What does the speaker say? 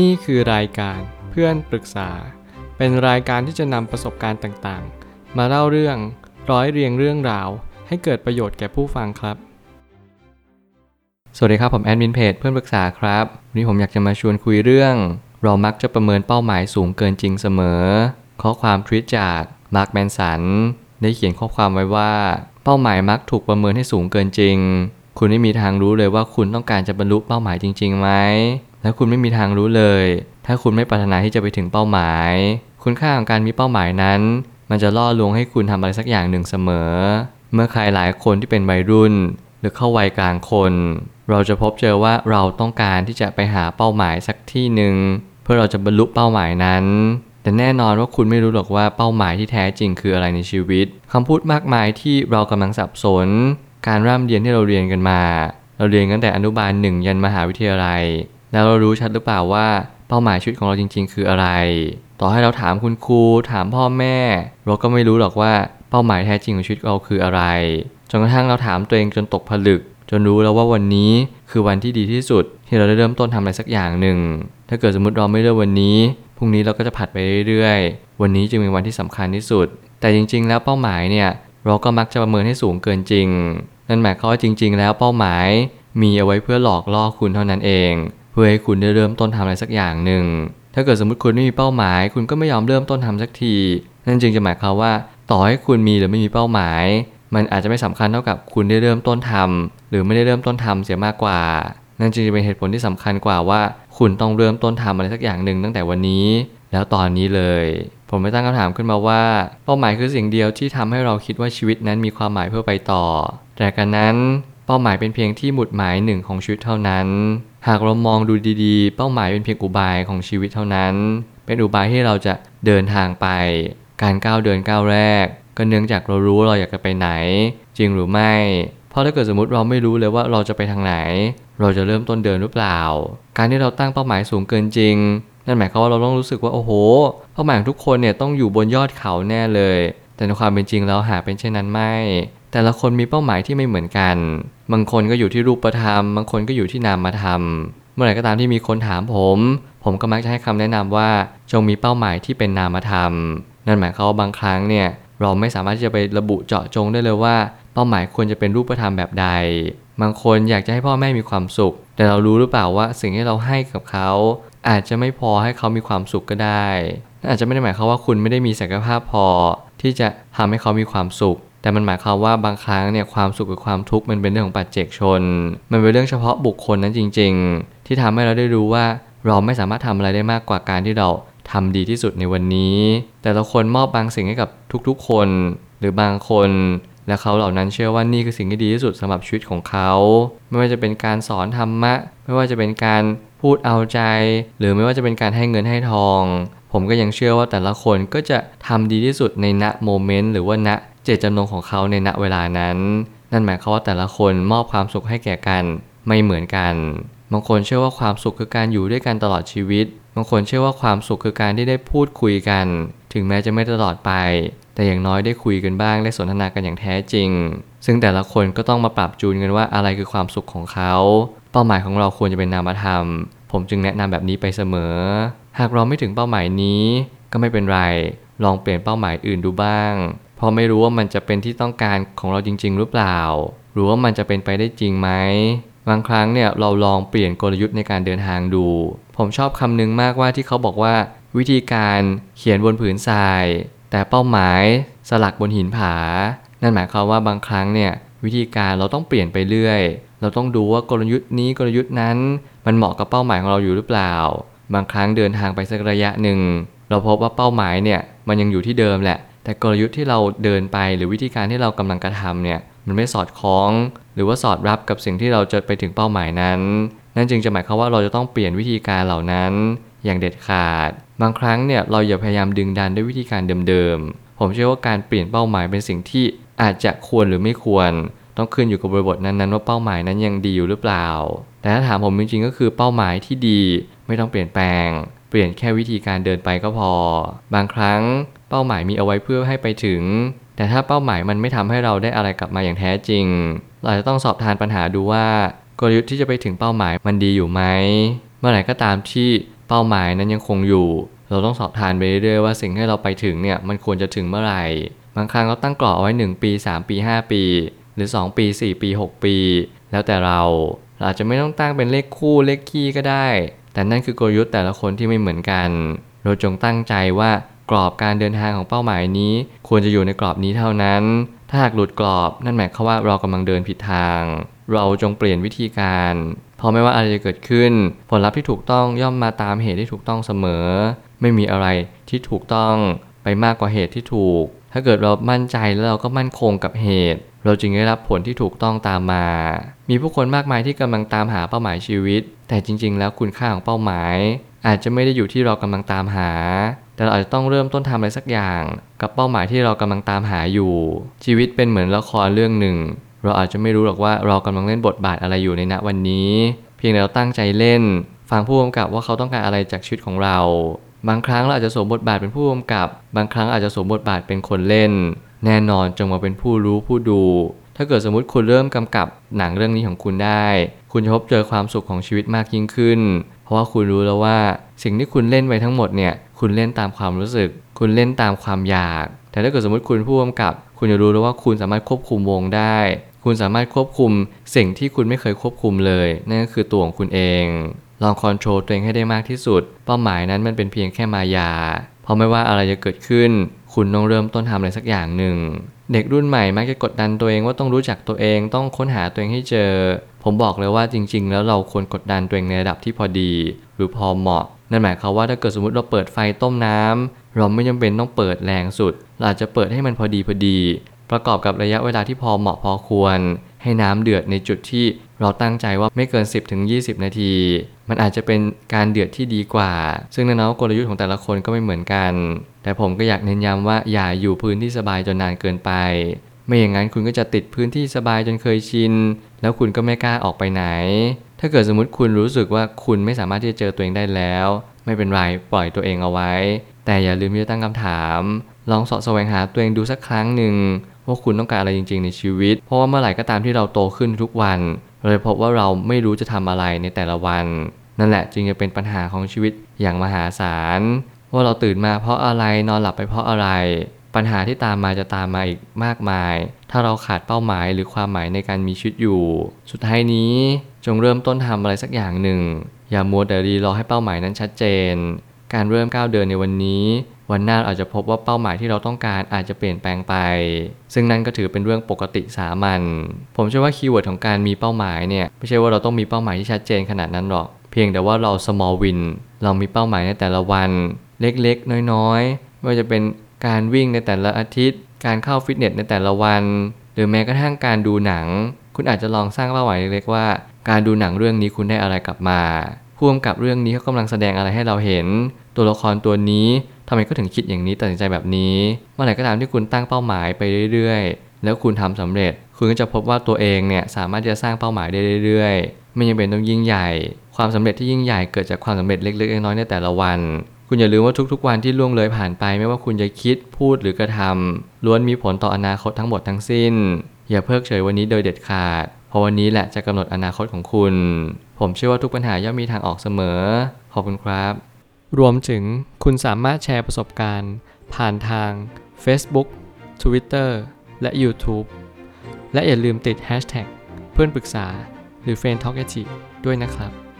นี่คือรายการเพื่อนปรึกษาเป็นรายการที่จะนำประสบการณ์ต่างๆมาเล่าเรื่องร้อยเรียงเรื่องราวให้เกิดประโยชน์แก่ผู้ฟังครับสวัสดีครับผมแอดมินเพจเพื่อนปรึกษาครับวันนี้ผมอยากจะมาชวนคุยเรื่องเรามักจะประเมินเป้าหมายสูงเกินจริงเสมอข้อความทวีตจากมาร์คแมนสันได้เขียนข้อความไว้ว่าเป้าหมายมักถูกประเมินให้สูงเกินจริงคุณไม่มีทางรู้เลยว่าคุณต้องการจะบรรลุเป้าหมายจริงๆไหมและคุณไม่มีทางรู้เลยถ้าคุณไม่ปรารถนาที่จะไปถึงเป้าหมายคุณค่าของการมีเป้าหมายนั้นมันจะล่อลวงให้คุณทำอะไรสักอย่างหนึ่งเสมอเมื่อใครหลายคนที่เป็นวัยรุ่นหรือเข้าวัยกลางคนเราจะพบเจอว่าเราต้องการที่จะไปหาเป้าหมายสักที่หนึ่งเพื่อเราจะบรรลุเป้าหมายนั้นแต่แน่นอนว่าคุณไม่รู้หรอกว่าเป้าหมายที่แท้จริงคืออะไรในชีวิตคำพูดมากมายที่เรากำลังสับสนการร่ำเรียนที่เราเรียนกันมาเราเรียนตั้งแต่อนุบาล1ยันมหาวิทยาลัยแล้วเรารู้ชัดหรือเปล่าว่าเป้าหมายชีวิตของเราจริงๆคืออะไรต่อให้เราถามคุณครูถามพ่อแม่เราก็ไม่รู้หรอกว่าเป้าหมายแท้จริงของชีวิตเราคืออะไรจนกระทั่งเราถามตัวเองจนตกผลึกจนรู้แล้วว่าวันนี้คือวันที่ดีที่สุดที่เราได้เริ่มต้นทำอะไรสักอย่างหนึ่งถ้าเกิดสมมติเราไม่เริ่มวันนี้พรุ่งนี้เราก็จะผัดไปเรื่อยๆวันนี้จึงเป็นวันที่สำคัญที่สุดแต่จริงๆแล้วเป้าหมายเนี่ยเราก็มักจะประเมินให้สูงเกินจริงนั่นหมายความว่าจริงๆแล้วเป้าหมายมีเอาไว้เพื่อหลอกล่อคุณเท่านั้นเองเพื่อให้คุณได้เริ่มต้นทำอะไรสักอย่างหนึ่งถ้าเกิดสมมติคุณไม่มีเป้าหมายคุณก็ไม่ยอมเริ่มต้นทำสักทีนั่นจึงจะหมายความว่าต่อให้คุณมีหรือไม่มีเป้าหมายมันอาจจะไม่สำคัญเท่ากับคุณได้เริ่มต้นทำหรือไม่ได้เริ่มต้นทำเสียมากกว่านั่นจึงจะเป็นเหตุผลที่สำคัญกว่าว่าคุณต้องเริ่มต้นทำอะไรสักอย่างหนึ่งตั้งแต่วันนี้แล้วตอนนี้เลยผมไปตั้งคำถามขึ้นมาว่าเป้าหมายคือสิ่งเดียวที่ทำให้เราคิดว่าชีวิตนั้นมีความหมายเพื่อไปต่อแต่กันนั้นเป้าหมายเป็นเพียงที่หมุดหมายหนึ่งของชีวิตเท่านั้นหากเรามองดูดีๆเป้าหมายเป็นเพียงอุบายของชีวิตเท่านั้นเป็นอุบายให้เราจะเดินทางไปการก้าวเดินก้าวแรกก็เนื่องจากเรารู้เราอยากจะไปไหนจริงหรือไม่เพราะถ้าเกิดสมมติเราไม่รู้เลยว่าเราจะไปทางไหนเราจะเริ่มต้นเดินหรือเปล่าการที่เราตั้งเป้าหมายสูงเกินจริงนั่นหมายความว่าเราต้องรู้สึกว่าโอ้โหเป้าหมายของทุกคนเนี่ยต้องอยู่บนยอดเขาแน่เลยแต่ในความเป็นจริงเราหาเป็นเช่นนั้นไม่แต่ละคนมีเป้าหมายที่ไม่เหมือนกันบางคนก็อยู่ที่รูปธรรมบางคนก็อยู่ที่นามธรรมเมื่อไหร่ก็ตามที่มีคนถามผมก็มักจะให้คำแนะนำว่าจงมีเป้าหมายที่เป็นนามธรรมนั่นหมายความว่าบางครั้งเนี่ยเราไม่สามารถที่จะไประบุเจาะจงได้เลยว่าเป้าหมายควรจะเป็นรูปธรรมแบบใดบางคนอยากจะให้พ่อแม่มีความสุขแต่เรารู้หรือเปล่าว่าสิ่งที่เราให้กับเขาอาจจะไม่พอให้เขามีความสุขก็ได้อาจจะไม่ได้หมายความว่าคุณไม่ได้มีศักยภาพพอที่จะทำให้เขามีความสุขแต่มันหมายความว่าบางครั้งเนี่ยความสุขกับความทุกข์มันเป็นเรื่องของปัจเจกชนมันเป็นเรื่องเฉพาะบุคคลนั้นจริงๆที่ทำให้เราได้รู้ว่าเราไม่สามารถทำอะไรได้มากกว่าการที่เราทำดีที่สุดในวันนี้แต่ละคนมอบบางสิ่งให้กับทุกๆคนหรือบางคนและเขาเหล่านั้นเชื่อว่านี่คือสิ่งที่ดีที่สุดสำหรับชีวิตของเขาไม่ว่าจะเป็นการสอนธรรมะไม่ว่าจะเป็นการพูดเอาใจหรือไม่ว่าจะเป็นการให้เงินให้ทองผมก็ยังเชื่อว่าแต่ละคนก็จะทำดีที่สุดในณโมเมนต์หรือว่าณเจตจำนงของเขาในณเวลานั้นนั่นหมายความว่าแต่ละคนมอบความสุขให้แก่กันไม่เหมือนกันบางคนเชื่อว่าความสุขคือการอยู่ด้วยกันตลอดชีวิตบางคนเชื่อว่าความสุขคือการที่ได้พูดคุยกันถึงแม้จะไม่ตลอดไปแต่อย่างน้อยได้คุยกันบ้างได้สนทนากันอย่างแท้จริงซึ่งแต่ละคนก็ต้องมาปรับจูนกันว่าอะไรคือความสุขของเขาเป้าหมายของเราควรจะเป็นนามธรรมผมจึงแนะนำแบบนี้ไปเสมอหากเราไม่ถึงเป้าหมายนี้ก็ไม่เป็นไรลองเปลี่ยนเป้าหมายอื่นดูบ้างเพราะไม่รู้ว่ามันจะเป็นที่ต้องการของเราจริงๆหรือเปล่าหรือว่ามันจะเป็นไปได้จริงไหมบางครั้งเนี่ยเราลองเปลี่ยนกลยุทธ์ในการเดินทางดูผมชอบคำนึงมากว่าที่เขาบอกว่าวิธีการเขียนบนผืนทรายแต่เป้าหมายสลักบนหินผานั่นหมายความว่าบางครั้งเนี่ยวิธีการเราต้องเปลี่ยนไปเรื่อยเราต้องดูว่ากลยุทธ์นี้กลยุทธ์นั้นมันเหมาะกับเป้าหมายของเราอยู่หรือเปล่าบางครั้งเดินทางไปสักระยะหนึ่งเราพบว่าเป้าหมายเนี่ยมันยังอยู่ที่เดิมแหละแต่กลยุทธ์ที่เราเดินไปหรือวิธีการที่เรากำลังกระทำเนี่ยมันไม่สอดคล้องหรือว่าสอดรับกับสิ่งที่เราจะไปถึงเป้าหมายนั้นนั่นจึงจะหมายความว่าเราจะต้องเปลี่ยนวิธีการเหล่านั้นอย่างเด็ดขาดบางครั้งเนี่ยเราอย่าพยายามดึงดันด้วยวิธีการเดิมๆผมเชื่อว่าการเปลี่ยนเป้าหมายเป็นสิ่งที่อาจจะควรหรือไม่ควรต้องขึ้นอยู่กับบริบทนั้นว่าเป้าหมายนั้นยังดีอยู่หรือเปล่าแต่ถ้าถามผมจริงๆก็คือเป้าหมายที่ดีไม่ต้องเปลี่ยนแปลงเปลี่ยนแค่วิธีการเดินไปก็พอบางครั้งเป้าหมายมีเอาไว้เพื่อให้ไปถึงแต่ถ้าเป้าหมายมันไม่ทำให้เราได้อะไรกลับมาอย่างแท้จริงเราจะต้องสอบทานปัญหาดูว่ากลยุทธ์ที่จะไปถึงเป้าหมายมันดีอยู่ไหมเมื่อไหร่ก็ตามที่เ เป้าหมายนั้นยังคงอยู่เราต้องสอบทานไปเรื่อยๆว่าสิ่งที่เราไปถึงเนี่ยมันควรจะถึงเมื่อไหร่บางครั้งเราตั้งกรอบเอาไว้1ปี3ปี5ปีหรือ2ปี4ปี6ปีแล้วแต่เราอาจจะไม่ต้องตั้งเป็นเลขคู่เลขคี่ก็ได้แต่นั่นคือกลยุทธ์แต่ละคนที่ไม่เหมือนกันเราจงตั้งใจว่ากรอบการเดินทางของเป้าหมายนี้ควรจะอยู่ในกรอบนี้เท่านั้นถ้าหากหลุดกรอบนั่นหมายความว่าเรากำลังเดินผิดทางเราจงเปลี่ยนวิธีการเพราะไม่ว่าอะไรจะเกิดขึ้นผลลัพธ์ที่ถูกต้องย่อมมาตามเหตุที่ถูกต้องเสมอไม่มีอะไรที่ถูกต้องไปมากกว่าเหตุที่ถูกถ้าเกิดเรามั่นใจแล้วเราก็มั่นคงกับเหตุเราจึงได้รับผลที่ถูกต้องตามมามีผู้คนมากมายที่กำลังตามหาเป้าหมายชีวิตแต่จริงๆแล้วคุณค่าของเป้าหมายอาจจะไม่ได้อยู่ที่เรากำลังตามหาแต่เราอาจจะต้องเริ่มต้นทำอะไรสักอย่างกับเป้าหมายที่เรากำลังตามหาอยู่ชีวิตเป็นเหมือนละครเรื่องหนึ่งเราอาจจะไม่รู้หรอกว่าเรากำลังเล่นบทบาทอะไรอยู่ในณวันนี้เพียงแต่เราตั้งใจเล่นฟังผู้กำกับว่าเขาต้องการอะไรจากชีวิตของเราบางครั้งเราอาจจะสวมบทบาทเป็นผู้กำกับบางครั้งอาจจะสวมบทบาทเป็นคนเล่นแน่นอนจงมาเป็นผู้รู้ผู้ดูถ้าเกิดสมมุติคุณเริ่มกำกับหนังเรื่องนี้ของคุณได้คุณจะพบเจอความสุขของชีวิตมากยิ่งขึ้นเพราะว่าคุณรู้แล้วว่าสิ่งที่คุณเล่นไปทั้งหมดเนี่ยคุณเล่นตามความรู้สึกคุณเล่นตามความอยากแต่ถ้าเกิดสมมุติคุณผู้กำกับคุณจะรู้แล้วว่าคุณสามารถควบคุมวงได้คุณสามารถควบคุมสิ่งที่คุณไม่เคยควบคุมเลยนั่นก็คือตัวของคุณเองลองคอนโทรลตัวเองให้ได้มากที่สุดเป้าหมายนั้นมันเป็นเพียงแค่มายาเพราะไม่ว่าอะไรจะเกิดขึ้นคุณต้องเริ่มต้นทำอะไรสักอย่างหนึ่งเด็กรุ่นใหม่มักจะกดดันตัวเองว่าต้องรู้จักตัวเองต้องค้นหาตัวเองให้เจอผมบอกเลยว่าจริงๆแล้วเราควรกดดันตัวเองในระดับที่พอดีหรือพอเหมาะนั่นหมายความว่าถ้าเกิดสมมติเราเปิดไฟต้มน้ำเราไม่จำเป็นต้องเปิดแรงสุดเราอาจจะเปิดให้มันพอดีประกอบกับระยะเวลาที่พอเหมาะพอควรให้น้ำเดือดในจุดที่เราตั้งใจว่าไม่เกิน 10-20 นาทีมันอาจจะเป็นการเดือดที่ดีกว่าซึ่งแน่นอนว่ากลยุทธ์ของแต่ละคนก็ไม่เหมือนกันแต่ผมก็อยากเน้นย้ำว่าอย่าอยู่พื้นที่สบายจนนานเกินไปไม่อย่างนั้นคุณก็จะติดพื้นที่สบายจนเคยชินแล้วคุณก็ไม่กล้าออกไปไหนถ้าเกิดสมมติคุณรู้สึกว่าคุณไม่สามารถที่จะเจอตัวเองได้แล้วไม่เป็นไรปล่อยตัวเองเอาไว้แต่อย่าลืมที่จะตั้งคำถามลองเสาะแสวงหาตัวเองดูสักครั้งหนึ่งว่าคุณต้องการอะไรจริงๆในชีวิตเพราะว่าเมื่อไหร่ก็ตามที่เราโตขึ้นทุกวันเราจะพบว่าเราไม่รู้จะทำอะไรในแต่ละวันนั่นแหละจึงจะเป็นปัญหาของชีวิตอย่างมหาศาลว่าเราตื่นมาเพราะอะไรนอนหลับไปเพราะอะไรปัญหาที่ตามมาจะตามมาอีกมากมายถ้าเราขาดเป้าหมายหรือความหมายในการมีชีวิตอยู่สุดท้ายนี้จงเริ่มต้นทำอะไรสักอย่างหนึ่งอย่ามัวแต่รีรอให้เป้าหมายนั้นชัดเจนการเริ่มก้าวเดินในวันนี้วันหน้าอาจจะพบว่าเป้าหมายที่เราต้องการอาจจะเปลี่ยนแปลงไปซึ่งนั่นก็ถือเป็นเรื่องปกติสามัญผมเชื่อว่าคีย์เวิร์ดของการมีเป้าหมายเนี่ยไม่ใช่ว่าเราต้องมีเป้าหมายที่ชัดเจนขนาดนั้นหรอกเพียงแต่ว่าเรา small win เรามีเป้าหมายในแต่ละวันเล็กๆน้อยๆไม่ว่าจะเป็นการวิ่งในแต่ละอาทิตย์การเข้าฟิตเนสในแต่ละวันหรือแม้กระทั่งการดูหนังคุณอาจจะลองสร้างเป้าหมายเล็กๆว่าการดูหนังเรื่องนี้คุณได้อะไรกลับมาพ่วงกับเรื่องนี้เขากำลังแสดงอะไรให้เราเห็นตัวละครตัวนี้ทำไมก็ถึงคิดอย่างนี้ตัดสินใจแบบนี้เมื่อไหร่ก็ตามที่คุณตั้งเป้าหมายไปเรื่อยๆแล้วคุณทำสำเร็จคุณก็จะพบว่าตัวเองเนี่ยสามารถจะสร้างเป้าหมายได้เรื่อยๆไม่จำเป็นต้องยิ่งใหญ่ความสำเร็จที่ยิ่งใหญ่เกิดจากความสำเร็จเล็กๆน้อยๆในแต่ละวันคุณอย่าลืมว่าทุกๆวันที่ล่วงเลยผ่านไปไม่ว่าคุณจะคิดพูดหรือกระทำล้วนมีผลต่ออนาคตทั้งหมดทั้งสิ้นอย่าเพิกเฉยวันนี้โดยเด็ดขาดเพราะวันนี้แหละจะกำหนดอนาคตของคุณผมเชื่อว่าทุกปัญหาย่อมมีทางออกเสมอขอบคุณครับรวมถึงคุณสามารถแชร์ประสบการณ์ผ่านทาง Facebook Twitter และ YouTube และอย่าลืมติด Hashtag เพื่อนปรึกษาหรือ Friend Talkative ด้วยนะครับ